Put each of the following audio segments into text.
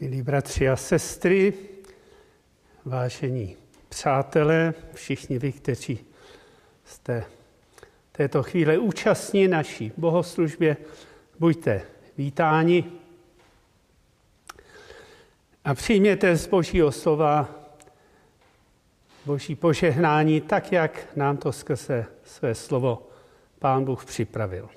Milí bratři a sestry, vážení přátelé, všichni vy, kteří jste v této chvíli účastní naší bohoslužbě, buďte vítáni a přijměte z Božího slova Boží požehnání tak, jak nám to skrze své slovo Pán Bůh připravil.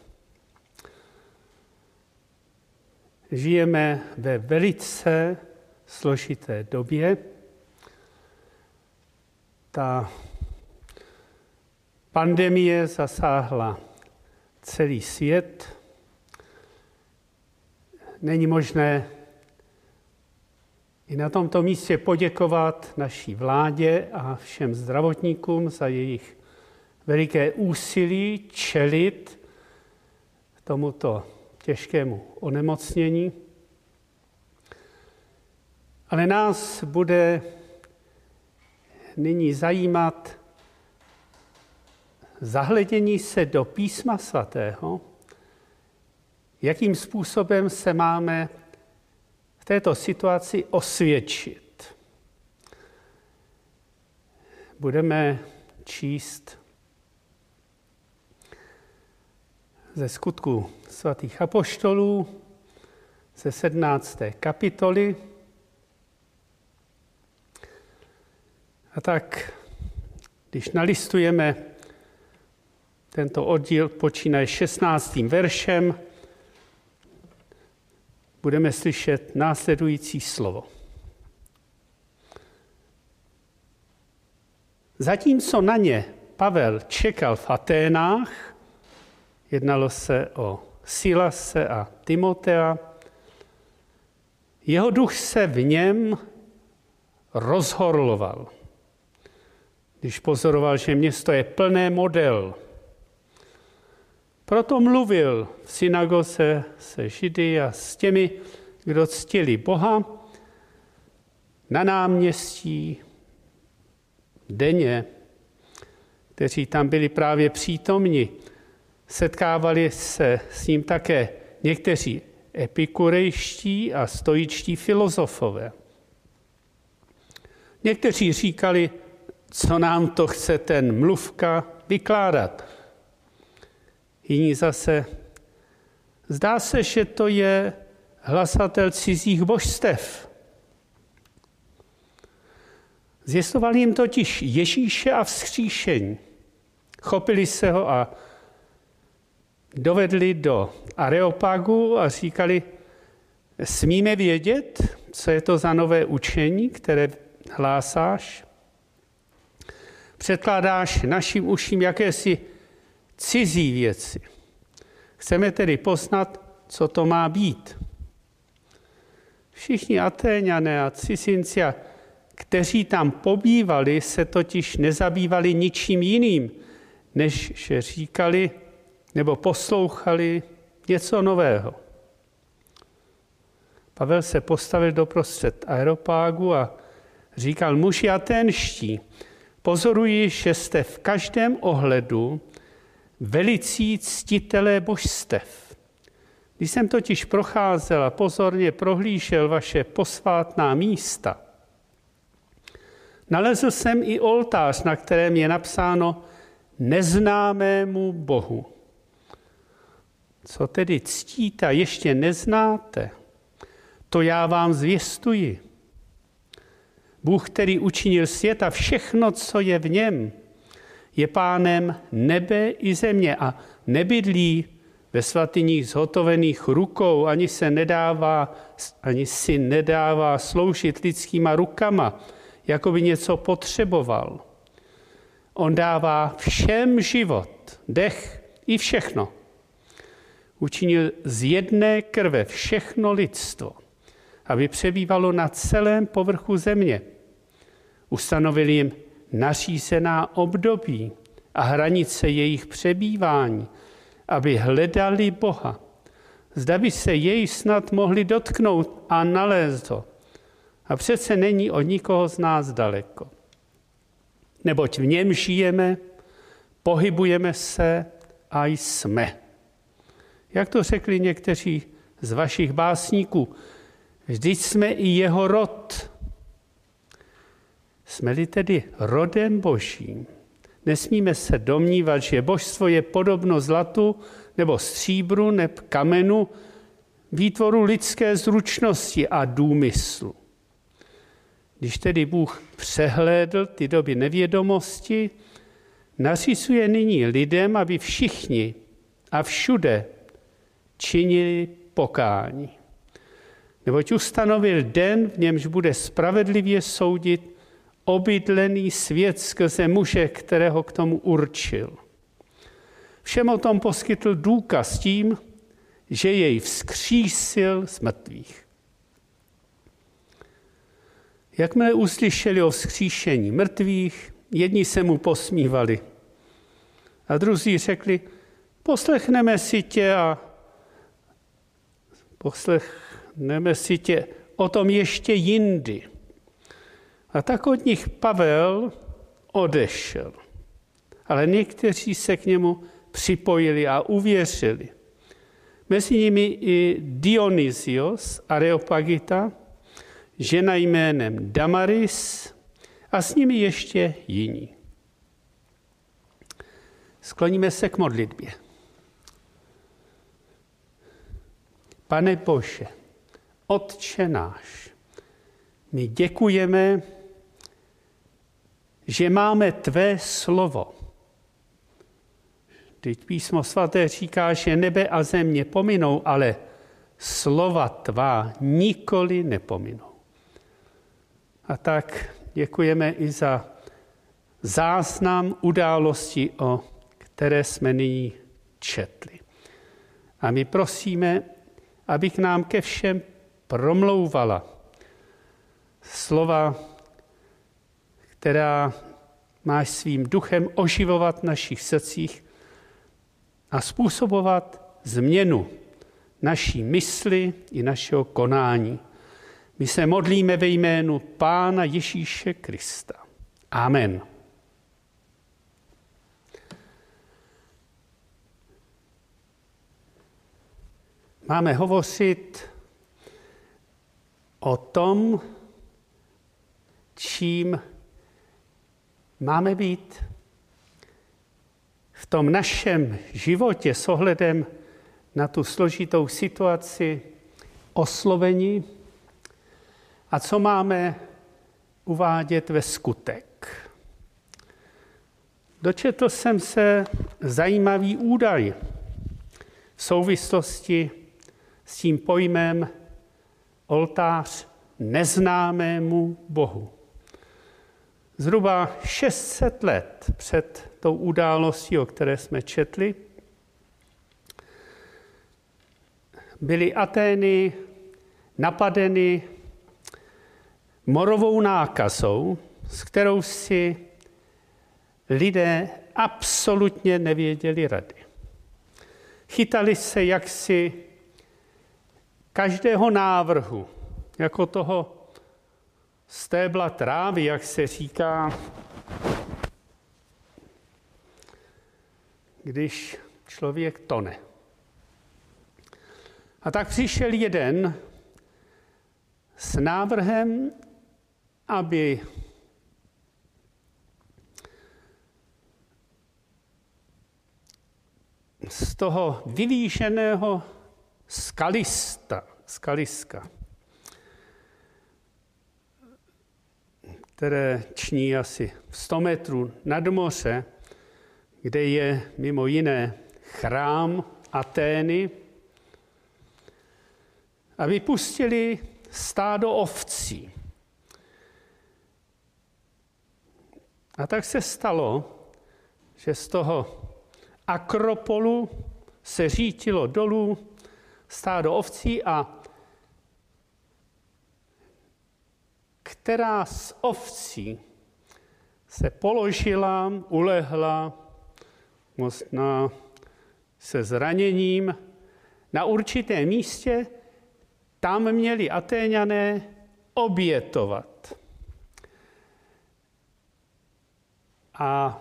Žijeme ve velice složité době. Ta pandemie zasáhla celý svět. Není možné i na tomto místě poděkovat naší vládě a všem zdravotníkům za jejich veliké úsilí čelit tomuto těžkému onemocnění. Ale nás bude nyní zajímat zahledění se do Písma svatého, jakým způsobem se máme v této situaci osvědčit. Budeme číst ze Skutků svatých apoštolů ze 17. kapitoly. A tak, když nalistujeme tento oddíl počínaje 16. veršem, budeme slyšet následující slovo. Zatímco na ně Pavel čekal v Aténách, jednalo se o Silase a Timotea. Jeho duch se v něm rozhorloval, když pozoroval, že město je plné model. Proto mluvil v synagoze se Židy a s těmi, kdo ctili Boha, na náměstí denně, kteří tam byli právě přítomni. Setkávali se s ním také někteří epikurejští a stoičtí filozofové. Někteří říkali, co nám to chce ten mluvka vykládat. Jiní zase, zdá se, že to je hlasatel cizích božstev. Zjistoval jim totiž Ježíše a vzkříšení. Chopili se ho a dovedli do Areopagu a říkali, smíme vědět, co je to za nové učení, které hlásáš? Předkládáš našim uším jakési cizí věci. Chceme tedy poznat, co to má být. Všichni Atéňané a cizinci, kteří tam pobývali, se totiž nezabývali ničím jiným, než že říkali, nebo poslouchali něco nového. Pavel se postavil doprostřed Areopágu a říkal, muži aténští, pozoruji, že jste v každém ohledu velicí ctitelé božstev. Když jsem totiž procházel a pozorně prohlížel vaše posvátná místa, nalezl jsem i oltář, na kterém je napsáno neznámému Bohu. Co tedy ctíte a ještě neznáte, to já vám zvěstuji. Bůh, který učinil svět a všechno, co je v něm, je pánem nebe i země a nebydlí ve svatyních zhotovených rukou, ani si nedává sloužit lidskýma rukama, jako by něco potřeboval. On dává všem život, dech i všechno. Učinil z jedné krve všechno lidstvo, aby přebývalo na celém povrchu země. Ustanovil jim nařízená období a hranice jejich přebývání, aby hledali Boha. Zda by se jej snad mohli dotknout a nalézt ho. A přece není od nikoho z nás daleko. Neboť v něm žijeme, pohybujeme se a jsme. Jak to řekli někteří z vašich básníků, Vždyť jsme i jeho rod. Jsme-li tedy rodem božím, nesmíme se domnívat, že božstvo je podobno zlatu nebo stříbru nebo kamenu, výtvoru lidské zručnosti a důmyslu. Když tedy Bůh přehlédl ty doby nevědomosti, nařizuje nyní lidem, aby všichni a všude činili pokání. Neboť ustanovil den, v němž bude spravedlivě soudit obydlený svět skrze muže, kterého k tomu určil. Všem o tom poskytl důkaz tím, že jej vzkřísil z mrtvých. Jakmile uslyšeli o vzkříšení mrtvých, jedni se mu posmívali a druzí řekli, poslechneme si tě o tom ještě jindy. A tak od nich Pavel odešel. Ale někteří se k němu připojili a uvěřili. Mezi nimi i Dionysios Areopagita, žena jménem Damaris a s nimi ještě jiní. Skloníme se k modlitbě. Pane Bože, Otče náš, my děkujeme, že máme tvé slovo. Vždyť Písmo svaté říká, že nebe a země pominou, ale slova tvá nikoli nepominou. A tak děkujeme i za záznam událostí, o které jsme nyní četli. A my prosíme, aby k nám ke všem promlouvala slova, která máš svým duchem oživovat v našich srdcích a způsobovat změnu naší mysli i našeho konání. My se modlíme ve jménu Pána Ježíše Krista. Amen. Máme hovořit o tom, čím máme být v tom našem životě s ohledem na tu složitou situaci oslovení a co máme uvádět ve skutek. Dočetl jsem se zajímavý údaj v souvislosti s tím pojmem oltář neznámému Bohu. Zhruba 600 let před tou událostí, o které jsme četli, byly Atény napadeny morovou nákazou, s kterou si lidé absolutně nevěděli rady. Chytali se jaksi každého návrhu, jako toho stébla trávy, jak se říká, když člověk tone. A tak přišel jeden s návrhem, aby z toho vylíženého skaliska, které ční asi 100 metrů nad moře, kde je mimo jiné chrám Atény, a vypustili stádo ovcí. A tak se stalo, že z toho akropolu se řítilo dolů stádo ovcí a která z ovcí se položila, ulehla, možná se zraněním, na určitém místě, tam měli Atéňané obětovat. A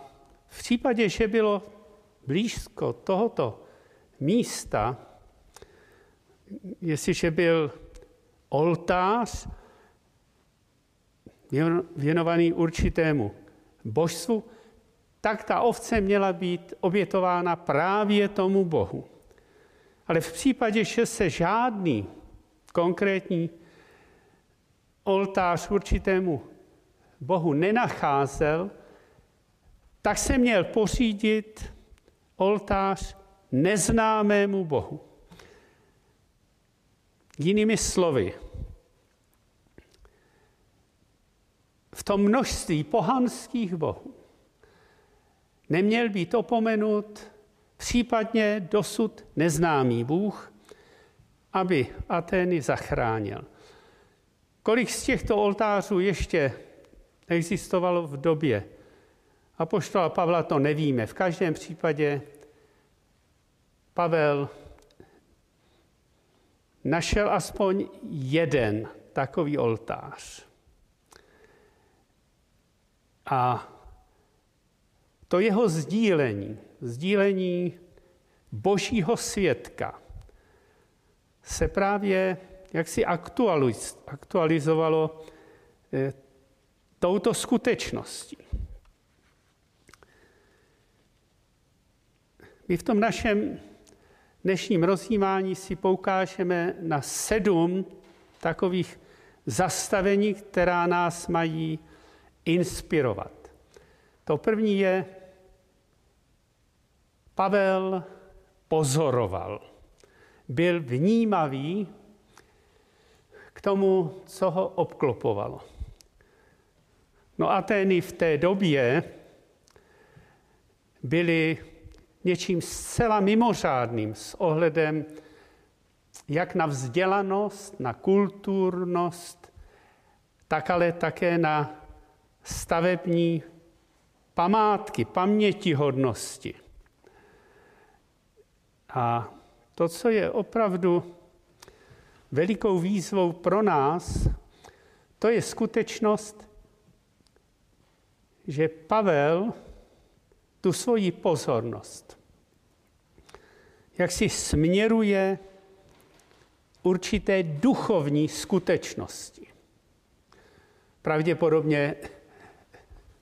v případě, že bylo blízko tohoto místa, jestliže byl oltář věnovaný určitému božstvu, tak ta ovce měla být obětována právě tomu Bohu. Ale v případě, že se žádný konkrétní oltář určitému Bohu nenacházel, tak se měl pořídit oltář neznámému Bohu. Jinými slovy, v tom množství pohanských bohů neměl být opomenut případně dosud neznámý Bůh, aby Atény zachránil. Kolik z těchto oltářů ještě existovalo v době apoštola Pavla, to nevíme. V každém případě Pavel našel aspoň jeden takový oltář. A to jeho sdílení božího svědka, se právě jaksi aktualizovalo touto skutečností. My v tom našem dnešním rozjímání si poukážeme na 7 takových zastavení, která nás mají inspirovat. To první je, Pavel pozoroval. Byl vnímavý k tomu, co ho obklopovalo. No Atény v té době byly něčím zcela mimořádným s ohledem jak na vzdělanost, na kulturnost, tak ale také na stavební památky, pamětihodnosti. A to, co je opravdu velikou výzvou pro nás, to je skutečnost, že Pavel tu svoji pozornost jak si směruje určité duchovní skutečnosti. Pravděpodobně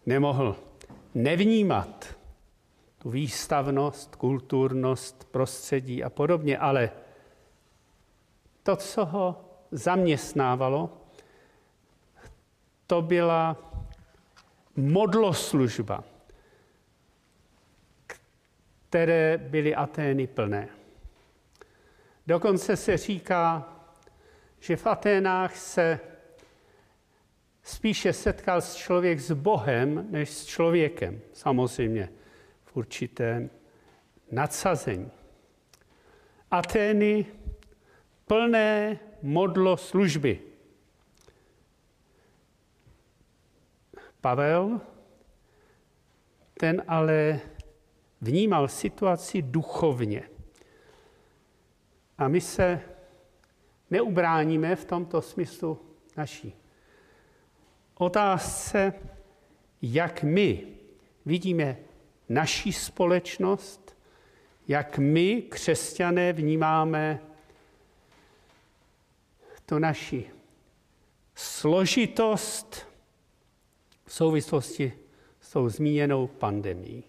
nemohl nevnímat tu výstavnost, kulturnost, prostředí a podobně, ale to, co ho zaměstnávalo, to byla modloslužba, které byly Atény plné. Dokonce se říká, že v Aténách se spíše setkal člověk s Bohem, než s člověkem. Samozřejmě v určitém nadsazení. Atény plné modloslužby. Pavel, ten ale vnímal situaci duchovně. A my se neubráníme v tomto smyslu naší otázce, jak my vidíme naši společnost, jak my, křesťané, vnímáme to naši složitost v souvislosti s tou zmíněnou pandemií.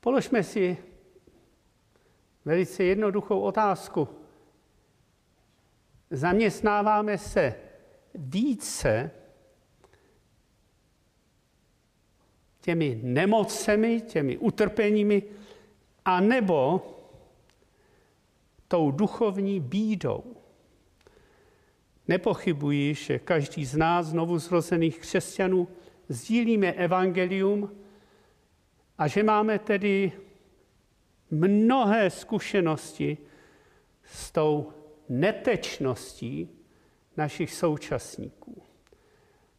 Položme si velice jednoduchou otázku. Zaměstnáváme se více těmi nemocemi, těmi utrpeními, anebo tou duchovní bídou. Nepochybuji, že každý z nás, novozrozených křesťanů, sdílíme evangelium a že máme tedy mnohé zkušenosti s tou netečností našich současníků.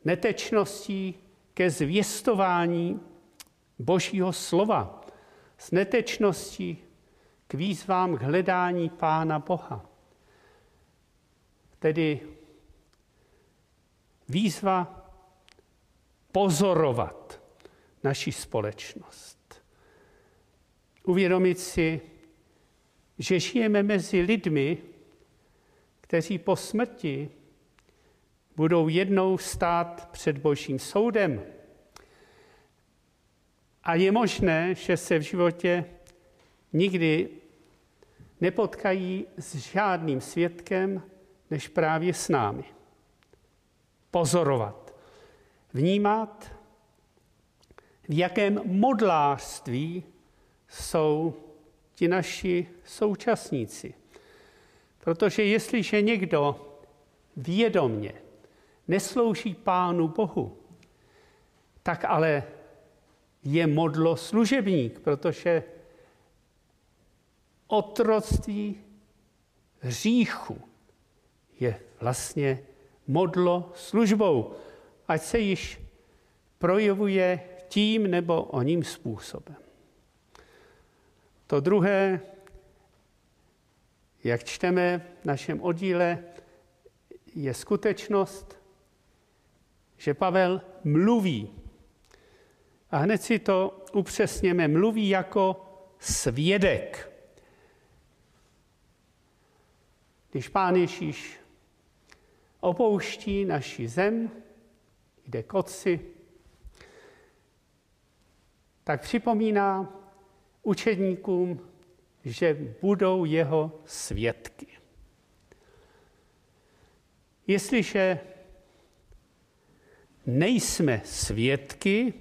Netečností ke zvěstování Božího slova. S netečností k výzvám k hledání Pána Boha. Tedy výzva pozorovat naši společnost. Uvědomit si, že žijeme mezi lidmi, kteří po smrti budou jednou stát před Božím soudem. A je možné, že se v životě nikdy nepotkají s žádným svědkem, než právě s námi. Pozorovat, vnímat, v jakém modlářství jsou ti naši současníci. Protože jestliže někdo vědomně neslouží Pánu Bohu, tak ale je modlo služebník, protože otroctví hříchu je vlastně modlo službou, ať se již projevuje tím nebo oním způsobem. To druhé, jak čteme v našem oddíle, je skutečnost, že Pavel mluví. A hned si to upřesněme, mluví jako svědek. Když Pán Ježíš opouští naši zem, jde k Otci, tak připomíná učedníkům, že budou jeho svědky. Jestliže nejsme svědky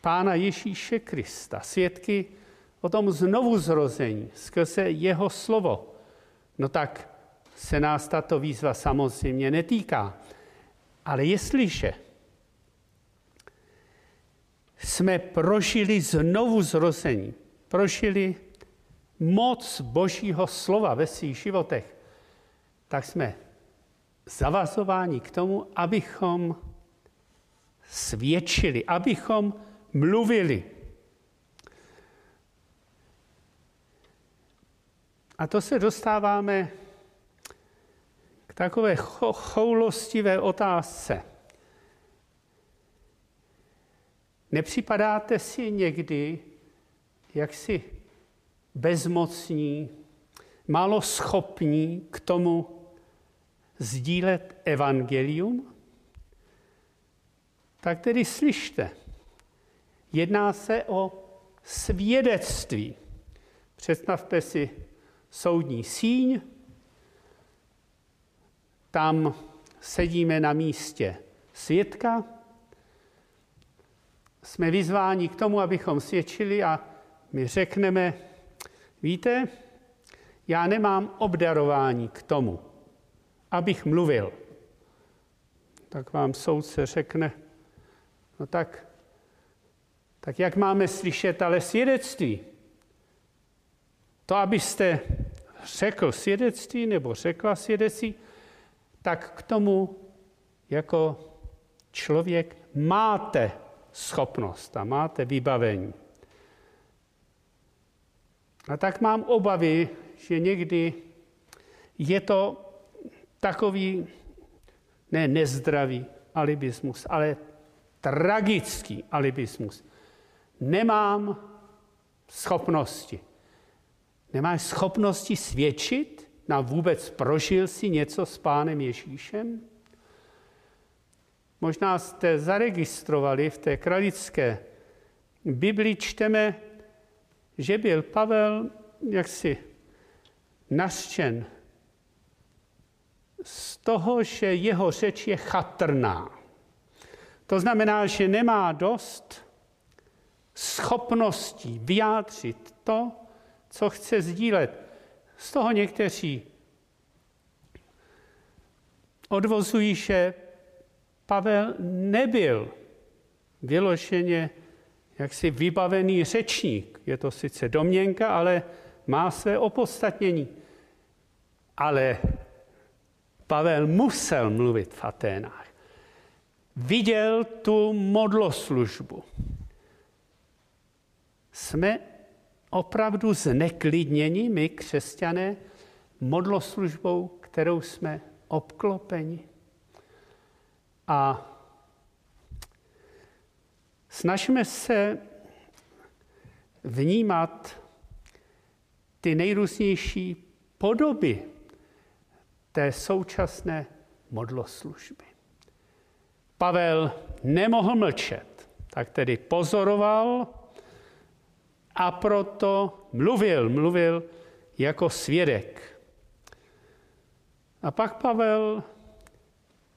Pána Ježíše Krista, svědky o tom znovuzrození skrze jeho slovo, no tak se nás tato výzva samozřejmě netýká. Ale jestliže jsme prožili znovuzrození, prožili moc Božího slova ve svých životech, tak jsme zavazováni k tomu, abychom svědčili, abychom mluvili. A to se dostáváme k takové choulostivé otázce. Nepřipadáte si někdy jaksi bezmocní, málo schopní k tomu sdílet evangelium? Tak tedy slyšte, jedná se o svědectví. Představte si soudní síň, tam sedíme na místě svědka, jsme vyzváni k tomu, abychom svědčili a my řekneme, víte, já nemám obdarování k tomu, abych mluvil. Tak vám soudce řekne, no tak jak máme slyšet ale svědectví? To, abyste řekl svědectví nebo řekla svědectví, tak k tomu jako člověk máte schopnost a máte vybavení. A tak mám obavy, že někdy je to takový, ne nezdravý alibismus, ale tragický alibismus. Nemám schopnosti. Nemáš schopnosti svědčit? Na vůbec prožil si něco s Pánem Ježíšem? Možná jste zaregistrovali, v té Králické Bibli čteme, že byl Pavel jaksi nařčen z toho, že jeho řeč je chatrná. To znamená, že nemá dost schopností vyjádřit to, co chce sdílet. Z toho někteří odvozují, že Pavel nebyl vyloženě jaksi vybavený řečník. Je to sice domněnka, ale má své opodstatnění. Ale Pavel musel mluvit v Aténách. Viděl tu modloslužbu. Jsme opravdu zneklidněni, my křesťané, modloslužbou, kterou jsme obklopeni. A snažíme se vnímat ty nejrůznější podoby té současné modloslužby. Pavel nemohl mlčet, tak tedy pozoroval a proto mluvil jako svědek. A pak Pavel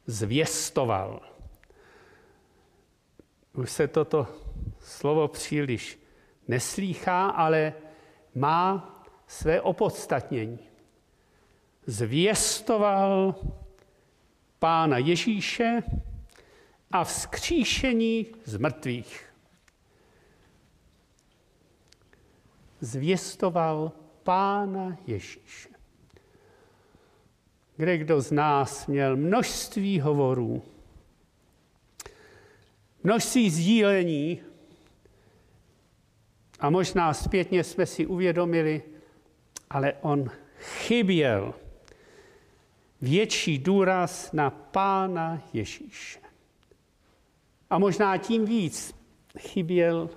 zvěstoval. Už se toto slovo příliš neslýchá, ale má své opodstatnění. Zvěstoval Pána Ježíše a vzkříšení z mrtvých. Zvěstoval Pána Ježíše. Kde kdo z nás měl množství hovorů, množství sdílení a možná zpětně jsme si uvědomili, ale on chyběl. Větší důraz na Pána Ježíše. A možná tím víc chyběl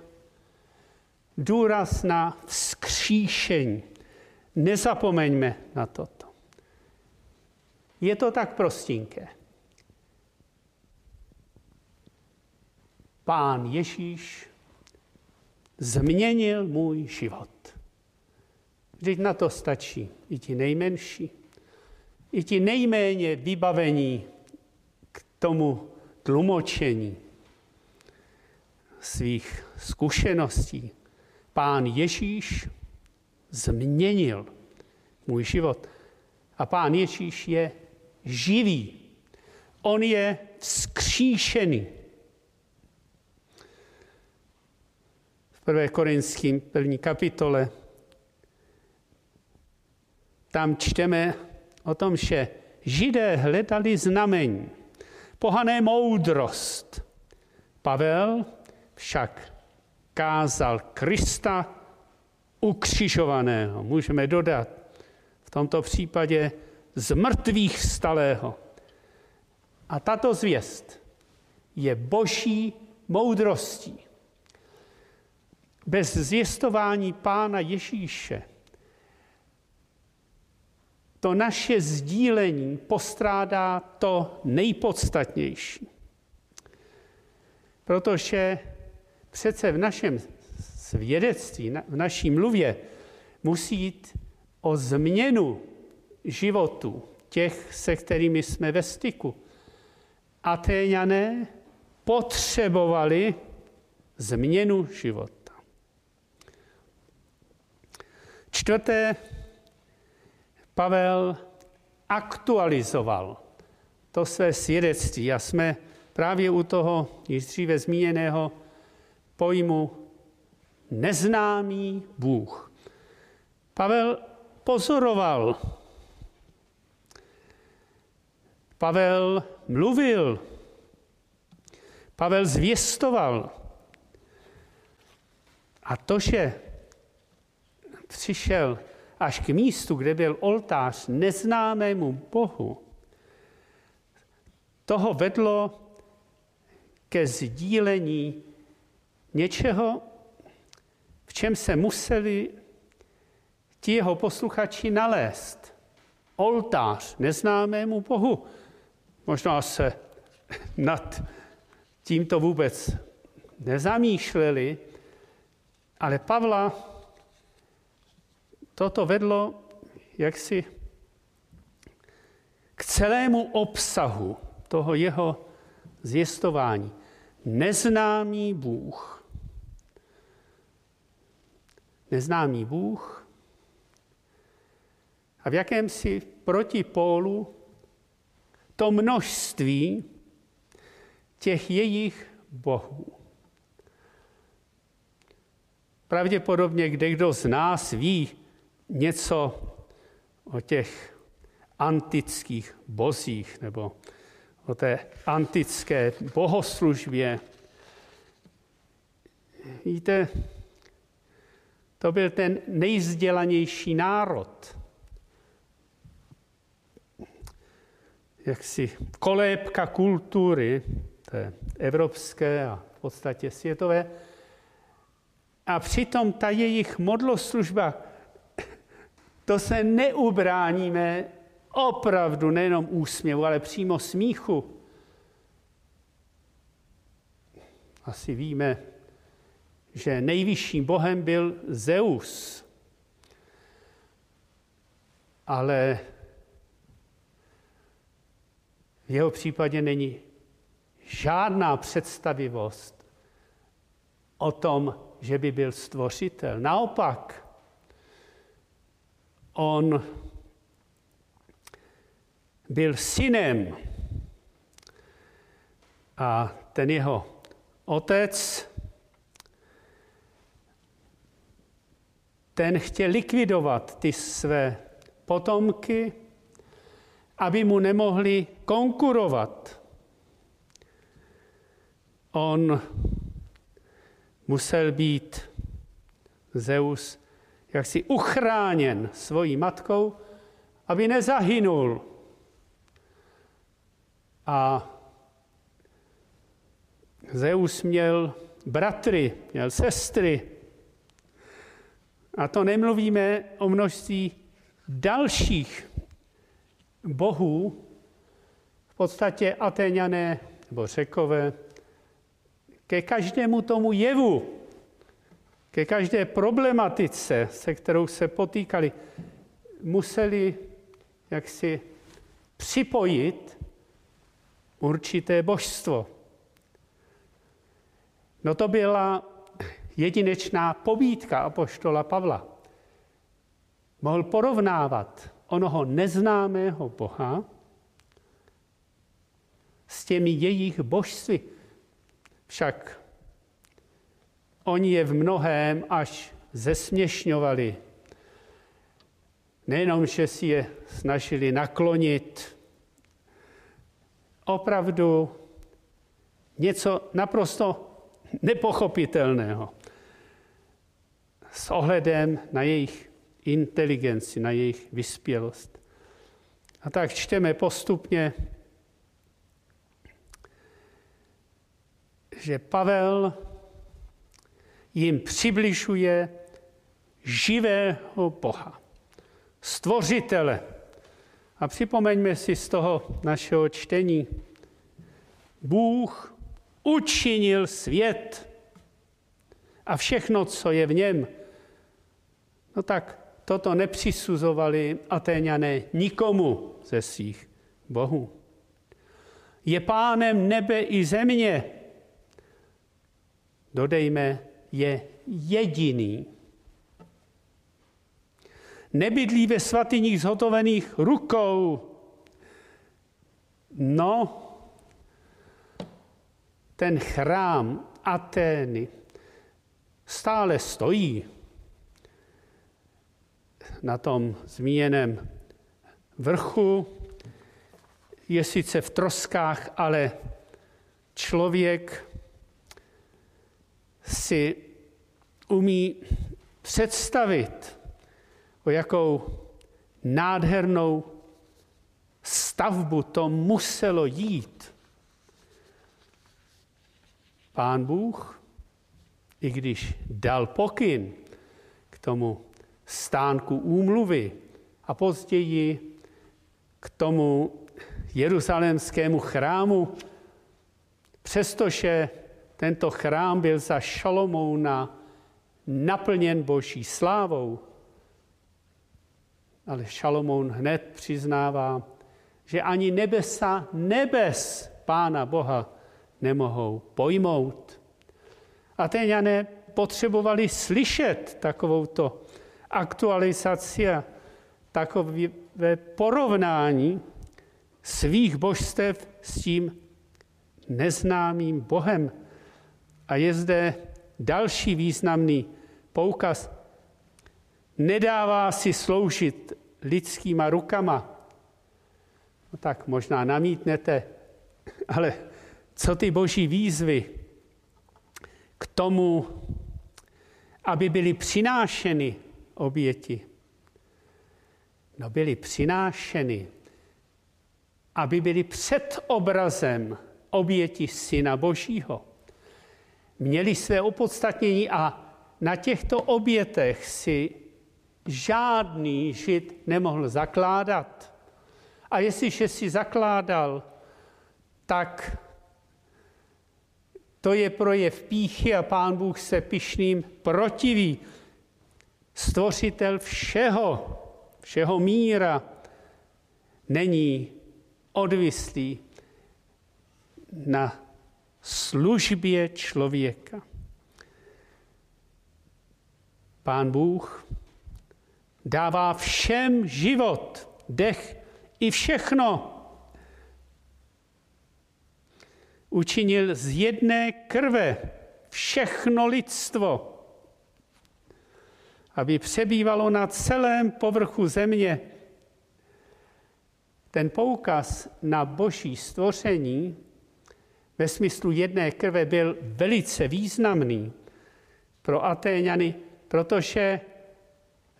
důraz na vzkříšení. Nezapomeňme na toto. Je to tak prostinké. Pán Ježíš změnil můj život. Vždyť na to stačí i ti nejmenší, i ti nejméně vybavení k tomu tlumočení svých zkušeností. Pán Ježíš změnil můj život. A Pán Ježíš je živý. On je vzkříšený. V 1. Korinským 1. kapitole tam čteme o tom, že Židé hledali znamení, pohané moudrost. Pavel však kázal Krista ukřižovaného. Můžeme dodat v tomto případě z mrtvých vstalého. A tato zvěst je boží moudrostí. Bez zvěstování Pána Ježíše to naše sdílení postrádá to nejpodstatnější. Protože přece v našem svědectví, v naší mluvě musí jít o změnu životu těch, se kterými jsme ve styku. Atéňané potřebovali změnu života. 4. Pavel aktualizoval to své svědectví a jsme právě u toho již dříve zmíněného pojmu neznámý Bůh. Pavel pozoroval. Pavel mluvil. Pavel zvěstoval. A to, že přišel až k místu, kde byl oltář neznámému Bohu, toho vedlo ke sdílení něčeho, v čem se museli ti jeho posluchači nalézt. Oltář neznámému Bohu. Možná se nad tímto vůbec nezamýšleli, ale Pavla toto vedlo jaksi k celému obsahu toho jeho zvěstování. Neznámý Bůh. Neznámý Bůh a v jakémsi protipólu to množství těch jejich bohů. Pravděpodobně kdekdo z nás ví něco o těch antických bozích nebo o té antické bohoslužbě. Víte, to byl ten nejvzdělanější národ. Jaksi kolébka kultury, té evropské a v podstatě světové. A přitom ta jejich modloslužba, to se neubráníme opravdu nejenom úsměvu, ale přímo smíchu. Asi víme, že nejvyšším bohem byl Zeus. Ale v jeho případě není žádná představivost o tom, že by byl stvořitel. Naopak, on byl synem a ten jeho otec, ten chtěl likvidovat ty své potomky, aby mu nemohli konkurovat. On musel být Zeus jaksi uchráněn svojí matkou, aby nezahynul. A Zeus měl bratry, měl sestry. A to nemluvíme o množství dalších bohů. V podstatě Atéňané nebo Řekové ke každému tomu jevu, ke každé problematice, se kterou se potýkali, museli jaksi připojit určité božstvo. No to byla jedinečná pobídka apoštola Pavla. Mohl porovnávat onoho neznámého Boha s těmi jejich božstvy. Však oni je v mnohém až zesměšňovali. Nejenom, že si je snažili naklonit, opravdu něco naprosto nepochopitelného s ohledem na jejich inteligenci, na jejich vyspělost. A tak čteme postupně, že Pavel jim přibližuje živého Boha, stvořitele. A připomeňme si z toho našeho čtení. Bůh učinil svět a všechno, co je v něm. No tak toto nepřisuzovali Atéňané nikomu ze svých bohů. Je pánem nebe i země. Dodejme, je jediný. Nebydlí ve svatyních zhotovených rukou. No, ten chrám Atény stále stojí na tom zmíněném vrchu. Je sice v troskách, ale člověk si umí představit, o jakou nádhernou stavbu to muselo jít. Pán Bůh, i když dal pokyn k tomu stánku úmluvy a později k tomu jeruzalémskému chrámu, přestože tento chrám byl za Šalomouna naplněn boží slávou, ale Šalomoun hned přiznává, že ani nebesa nebes Pána Boha nemohou pojmout. Atéňané potřebovali slyšet takovouto aktualizaci a takové porovnání svých božstev s tím neznámým Bohem. A je zde další významný poukaz. Nedává si sloužit lidskýma rukama. No tak možná namítnete, ale co ty boží výzvy k tomu, aby byly přinášeny oběti? No byly přinášeny, aby byly předobrazem oběti Syna Božího. Měli své opodstatnění a na těchto obětech si žádný Žid nemohl zakládat. A jestliže si zakládal, tak to je projev pýchy a Pán Bůh se pyšným protiví. Stvořitel všeho, všeho míra, není odvislý na službě člověka. Pán Bůh dává všem život, dech i všechno. Učinil z jedné krve všechno lidstvo, aby přebývalo na celém povrchu země. Ten poukaz na boží stvoření ve smyslu jedné krve byl velice významný pro Atéňany, protože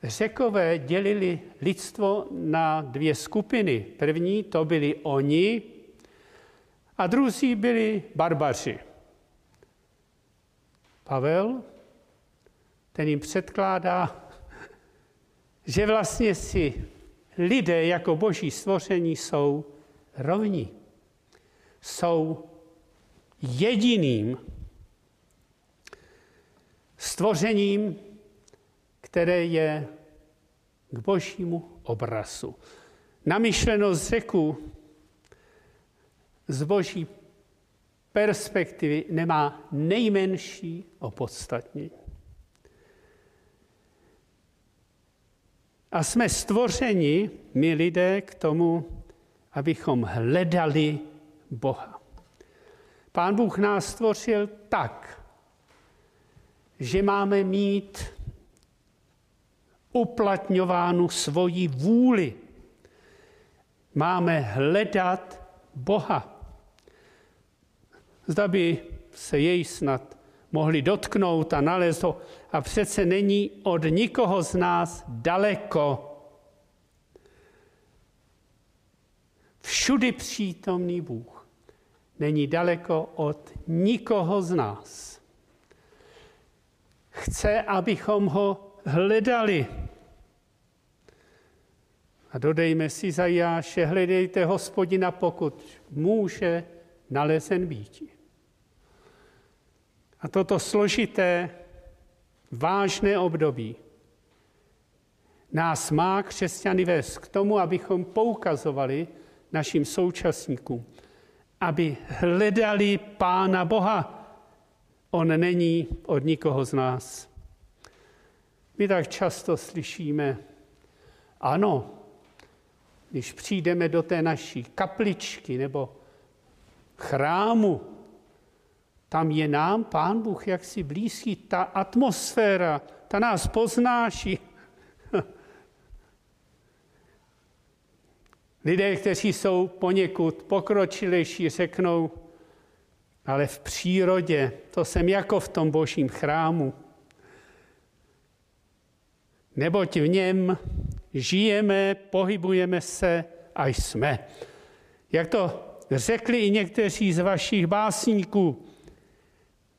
Řekové dělili lidstvo na dvě skupiny. První to byli oni a druzí byli barbaři. Pavel, ten jim předkládá, že vlastně si lidé jako boží stvoření jsou rovní. Jsou jediným stvořením, které je k božímu obrazu. Namyšlenost řeku z boží perspektivy nemá nejmenší opodstatnění. A jsme stvořeni, my lidé, k tomu, abychom hledali Boha. Pán Bůh nás stvořil tak, že máme mít uplatňovánu svoji vůli. Máme hledat Boha. Zda by se jej snad mohli dotknout a nalézt ho, a přece není od nikoho z nás daleko. Všudy přítomný Bůh není daleko od nikoho z nás. Chce, abychom ho hledali. A dodejme si Izajáše, hledejte Hospodina, pokud může nalezen býti. A toto složité, vážné období nás má křesťany vést k tomu, abychom poukazovali našim současníkům, aby hledali Pána Boha. On není od nikoho z nás. My tak často slyšíme, ano, když přijdeme do té naší kapličky nebo chrámu, tam je nám Pán Bůh jaksi blízký, ta atmosféra, ta nás poznáší. Lidé, kteří jsou poněkud pokročilejší, řeknou, ale v přírodě, to jsem jako v tom božím chrámu. Neboť v něm žijeme, pohybujeme se a jsme. Jak to řekli i někteří z vašich básníků,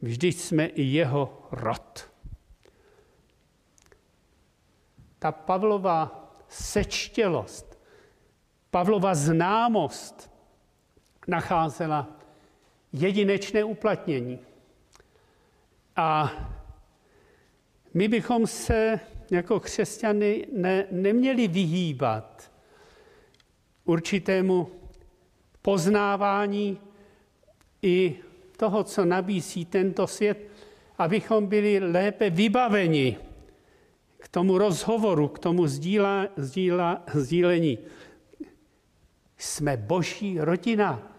vždyť jsme i jeho rod. Ta Pavlova sečtělost, Pavlova známost nacházela jedinečné uplatnění. A my bychom se jako křesťany neměli vyhýbat určitému poznávání i toho, co nabízí tento svět, abychom byli lépe vybaveni k tomu rozhovoru, k tomu sdílení. Jsme boží rodina.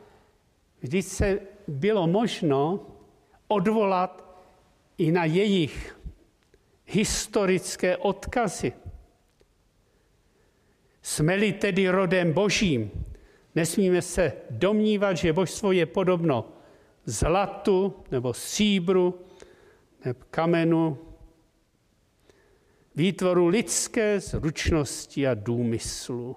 Vždyť se bylo možno odvolat i na jejich historické odkazy. Jsme-li tedy rodem božím, nesmíme se domnívat, že božstvo je podobno zlatu nebo stříbru nebo kamenu, výtvoru lidské zručnosti a důmyslu.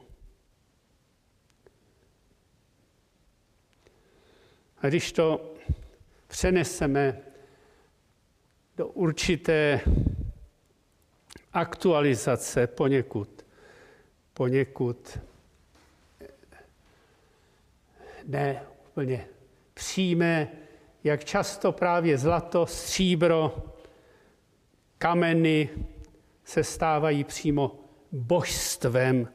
A když to přeneseme do určité aktualizace poněkud ne úplně přímé, jak často právě zlato, stříbro, kameny se stávají přímo božstvem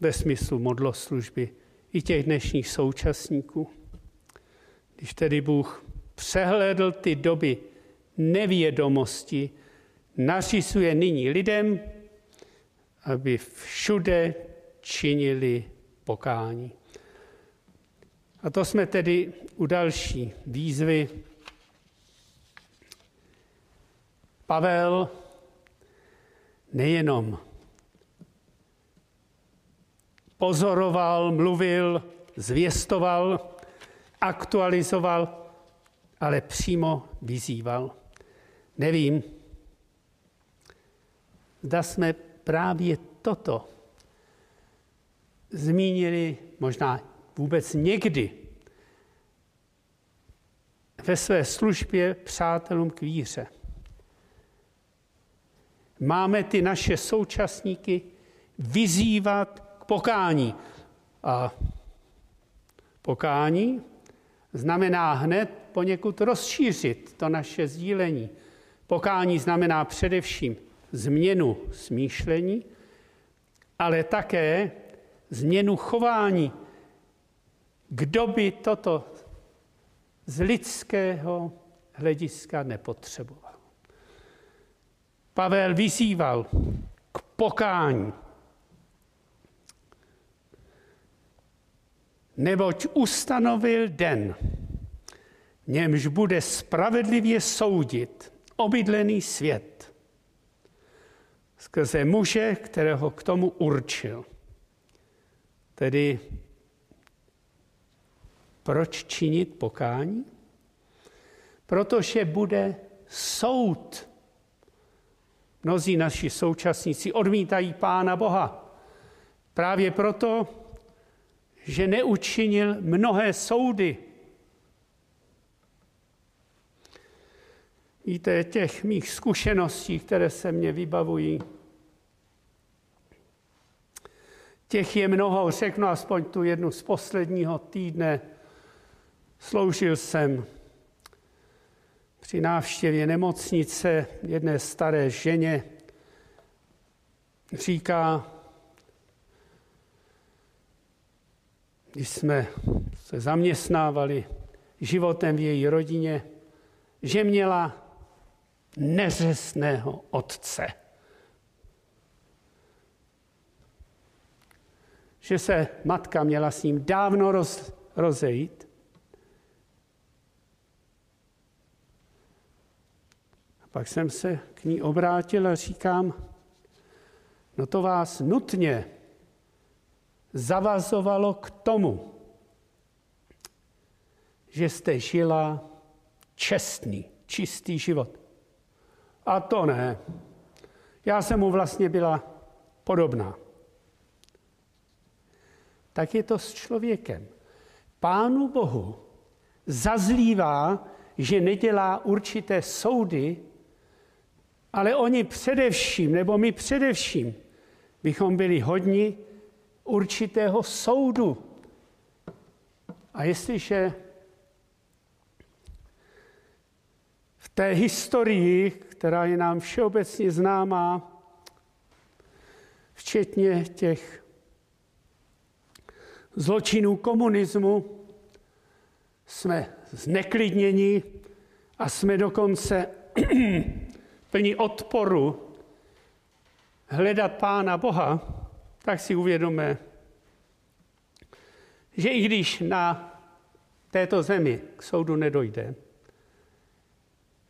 ve smyslu modloslužby i těch dnešních současníků. Když tedy Bůh přehlédl ty doby nevědomosti, nařizuje nyní lidem, aby všude činili pokání. A to jsme tedy u další výzvy. Pavel nejenom pozoroval, mluvil, zvěstoval, aktualizoval, ale přímo vyzýval. Nevím, zda jsme právě toto zmínili, možná vůbec někdy, ve své službě přátelům k víře. Máme ty naše současníky vyzývat k pokání. A pokání znamená hned poněkud rozšířit to naše sdílení. Pokání znamená především změnu smýšlení, ale také změnu chování. Kdo by toto z lidského hlediska nepotřeboval? Pavel vyzýval k pokání, neboť ustanovil den, v němž bude spravedlivě soudit obydlený svět skrze muže, kterého k tomu určil. Tedy proč činit pokání? Protože bude soud. Mnozí naši současníci odmítají Pána Boha. Právě proto, že neučinil mnohé soudy. Víte, těch mých zkušeností, které se mě vybavují, těch je mnoho, řeknu aspoň tu jednu z posledního týdne. Sloužil jsem při návštěvě nemocnice jedné staré ženě. Říká, když jsme se zaměstnávali životem v její rodině, že měla neřesného otce. Že se matka měla s ním dávno rozejít. A pak jsem se k ní obrátil a říkám, no to vás nutně zavazovalo k tomu, že jste žila čistý život. A to ne. Já jsem mu vlastně byla podobná. Tak je to s člověkem. Pánu Bohu zazlívá, že nedělá určité soudy, ale oni především, nebo my především, bychom byli hodni určitého soudu. A jestliže v té historii, která je nám všeobecně známá, včetně těch zločinů komunismu, jsme zneklidněni a jsme dokonce plní odporu hledat Pána Boha, tak si uvědomíme, že i když na této zemi k soudu nedojde,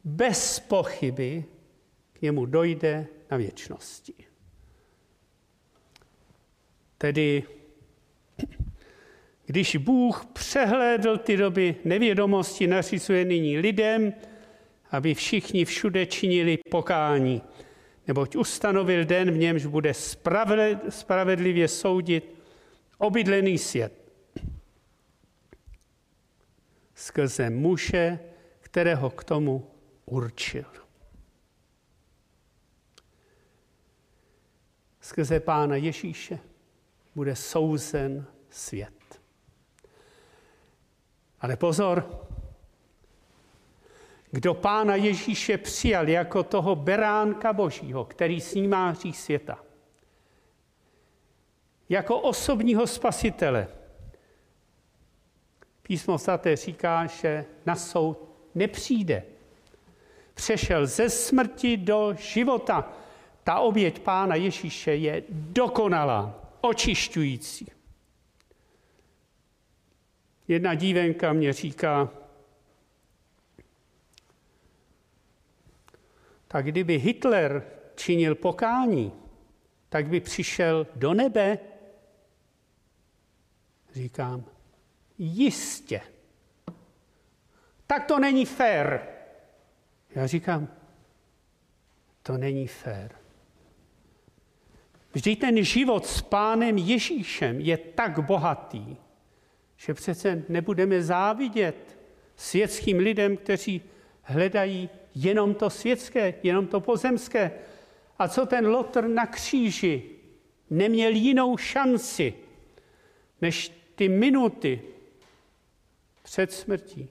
bez pochyby k němu dojde na věčnosti. Tedy když Bůh přehlédl ty doby nevědomosti, nařizuje nyní lidem, aby všichni všude činili pokání, neboť ustanovil den, v němž bude spravedlivě soudit obydlený svět skrze muže, kterého k tomu určil. Skrze Pána Ježíše bude souzen svět. Ale pozor, kdo Pána Ježíše přijal jako toho beránka božího, který snímá hřích světa, jako osobního spasitele, Písmo svaté říká, že na soud nepřijde. Přešel ze smrti do života. Ta oběť Pána Ježíše je dokonalá, očišťující. Jedna dívenka mě říká, tak kdyby Hitler činil pokání, tak by přišel do nebe. Říkám, jistě. Tak to není fér. Já říkám, to není fér. Vždyť ten život s Pánem Ježíšem je tak bohatý, že přece nebudeme závidět světským lidem, kteří hledají jenom to světské, jenom to pozemské. A co ten Lotr na kříži neměl jinou šanci, než ty minuty před smrtí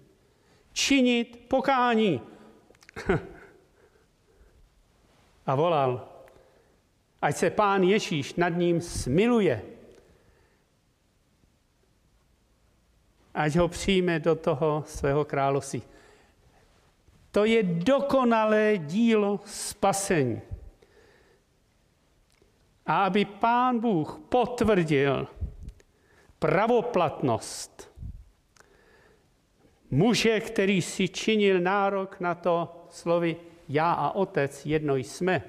činit pokání. A volal, ať se Pán Ježíš nad ním smiluje, ať ho přijme do toho svého království. To je dokonalé dílo spasení. A aby Pán Bůh potvrdil pravoplatnost muže, který si činil nárok na to slovy já a Otec jedno jsme,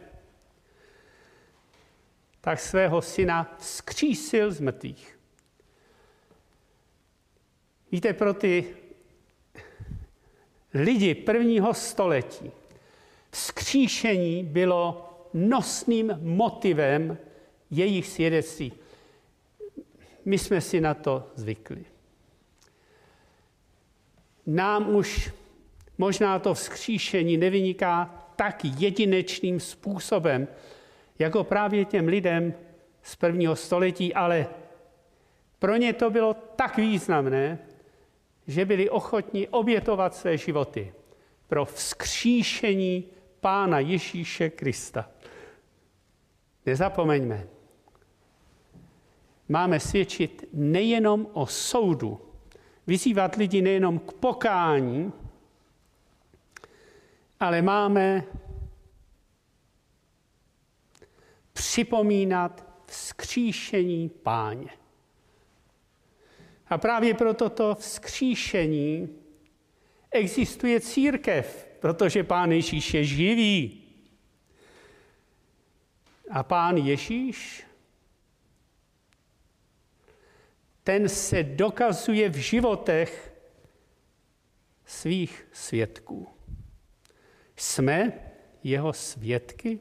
tak svého syna vzkřísil z mrtvých. Víte, pro ty lidi prvního století vzkříšení bylo nosným motivem jejich svědectví. My jsme si na to zvykli. Nám už možná to vzkříšení nevyniká tak jedinečným způsobem, jako právě těm lidem z prvního století, ale pro ně to bylo tak významné, že byli ochotni obětovat své životy pro vzkříšení Pána Ježíše Krista. Nezapomeňme, máme svědčit nejenom o soudu, vyzývat lidi nejenom k pokání, ale máme připomínat vzkříšení Páně. A právě proto to vzkříšení existuje církev, protože Pán Ježíš je živý. A Pán Ježíš, ten se dokazuje v životech svých svědků. Jsme jeho svědky.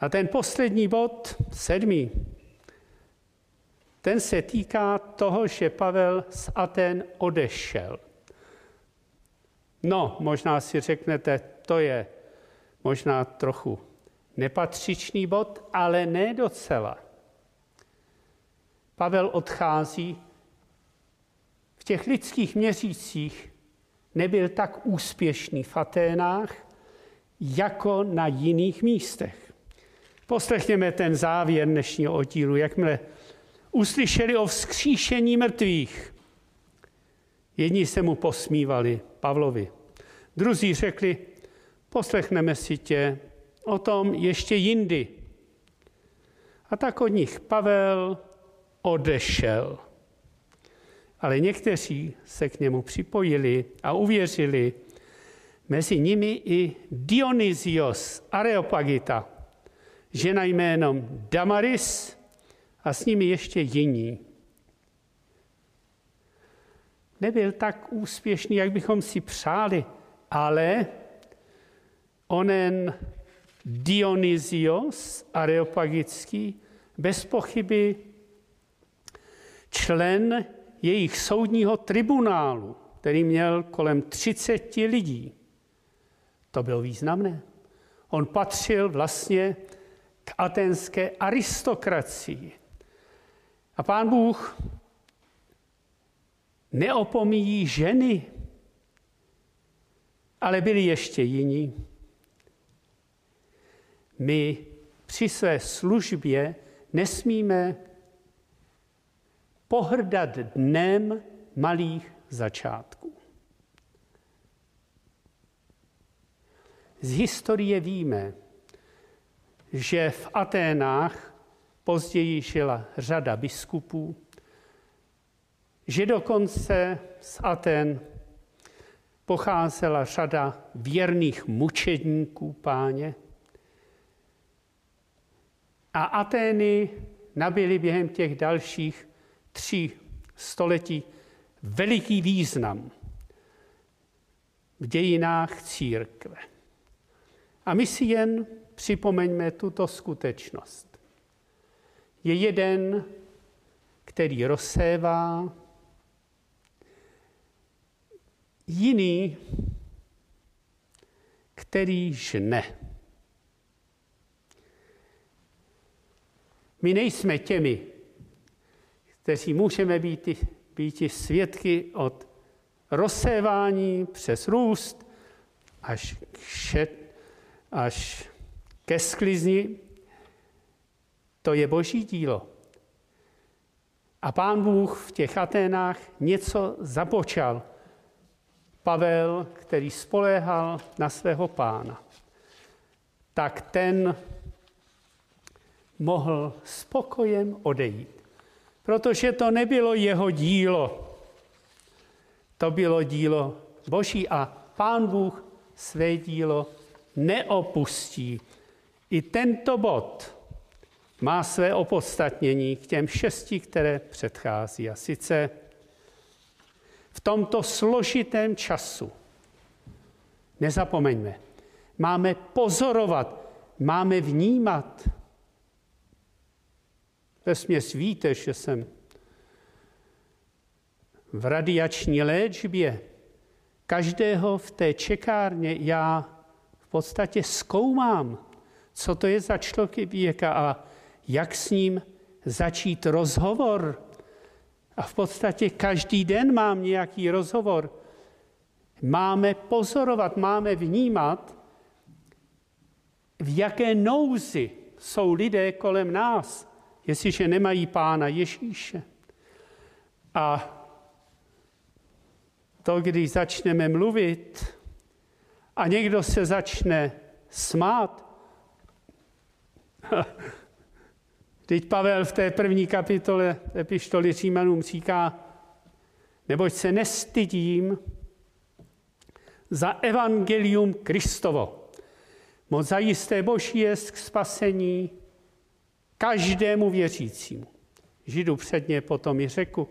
A ten poslední bod, 7. ten se týká toho, že Pavel z Aten odešel. No, možná si řeknete, to je možná trochu nepatřičný bod, ale ne docela. Pavel odchází. V těch lidských měřících nebyl tak úspěšný v Aténách, jako na jiných místech. Poslechněme ten závěr dnešního oddílu, jakmile uslyšeli o vzkříšení mrtvých. Jedni se mu posmívali, Pavlovi. Druzí řekli, poslechneme si tě o tom ještě jindy. A tak od nich Pavel odešel. Ale někteří se k němu připojili a uvěřili. Mezi nimi i Dionysios Areopagita, žena jménem Damaris a s nimi ještě jiní. Nebyl tak úspěšný, jak bychom si přáli, ale onen Dionysios Areopagický bez pochyby člen jejich soudního tribunálu, který měl kolem 30 lidí. To bylo významné. On patřil vlastně k aténské aristokracii. A Pán Bůh neopomíjí ženy. Ale byli ještě jiní. My při své službě nesmíme pohrdat dnem malých začátků. Z historie víme, že v Aténách později žila řada biskupů, že dokonce z Aten pocházela řada věrných mučedníků Páně a Atény nabyly během těch dalších 3 století veliký význam v dějinách církve. A my si jen připomeňme tuto skutečnost. Je jeden, který rozsévá, jiný, který žne. My nejsme těmi, kteří můžeme být svědky od rozsévání přes růst až ke sklizni. To je Boží dílo. A Pán Bůh v těch Aténách něco započal. Pavel, který spoléhal na svého Pána, tak ten mohl s pokojem odejít. Protože to nebylo jeho dílo. To bylo dílo Boží a Pán Bůh své dílo neopustí. I tento bod má své opodstatnění k těm 6, které předchází. A sice v tomto složitém času, nezapomeňme, máme pozorovat, máme vnímat. Vesměs víte, že jsem v radiační léčbě. Každého v té čekárně já v podstatě zkoumám, co to je za člověka a jak s ním začít rozhovor. A v podstatě každý den mám nějaký rozhovor. Máme pozorovat, máme vnímat, v jaké nouzi jsou lidé kolem nás, jestliže nemají Pána Ježíše. A to, když začneme mluvit a někdo se začne smát, teď Pavel v té 1. kapitole epištoly Římanům říká, neboť se nestydím za evangelium Kristovo. Moc zajisté Boží jest k spasení každému věřícímu. Židu předně, potom i Řeku.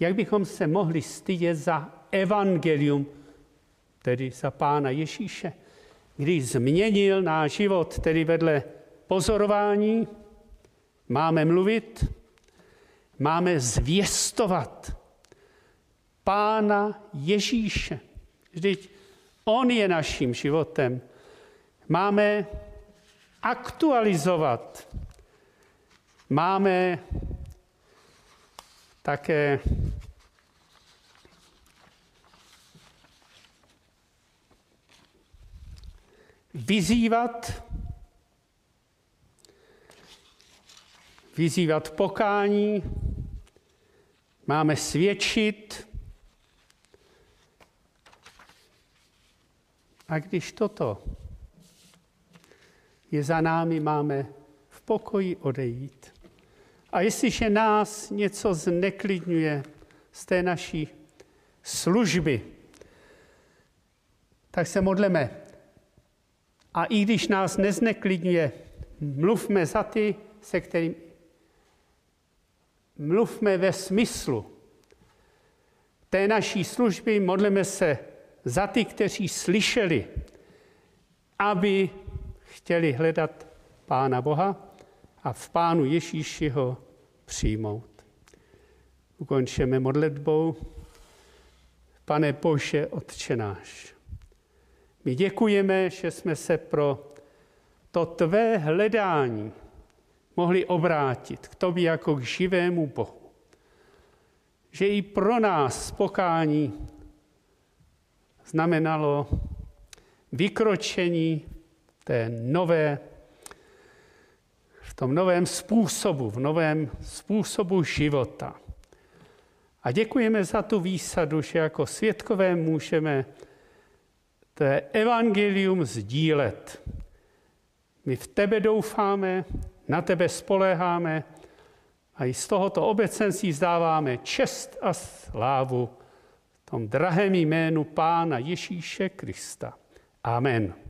Jak bychom se mohli stydět za evangelium, tedy za Pána Ježíše, když změnil náš život, tedy vedle pozorování, máme mluvit, máme zvěstovat Pána Ježíše. Vždyť on je naším životem. Máme aktualizovat. Máme také vyzývat pokání, máme svědčit. A když toto je za námi, máme v pokoji odejít. A jestliže nás něco zneklidňuje z té naší služby, tak se modleme. A i když nás nezneklidňuje, mluvme za ty, se kterým mluvme ve smyslu té naší služby, modleme se za ty, kteří slyšeli, aby chtěli hledat Pána Boha a v Pánu Ježíši ho přijmout. Ukončeme modlitbou. Pane Bože, Otče náš, my děkujeme, že jsme se pro to tvé hledání mohli obrátit k tobě jako k živému Bohu. že i pro nás pokání znamenalo vykročení té nové, v tom novém způsobu, v novém způsobu života. A děkujeme za tu výsadu, že jako svědkové můžeme to evangelium sdílet. My v tebe doufáme, na tebe spoléháme a i z tohoto obecenství vzdáváme čest a slávu v tom drahém jménu Pána Ježíše Krista. Amen.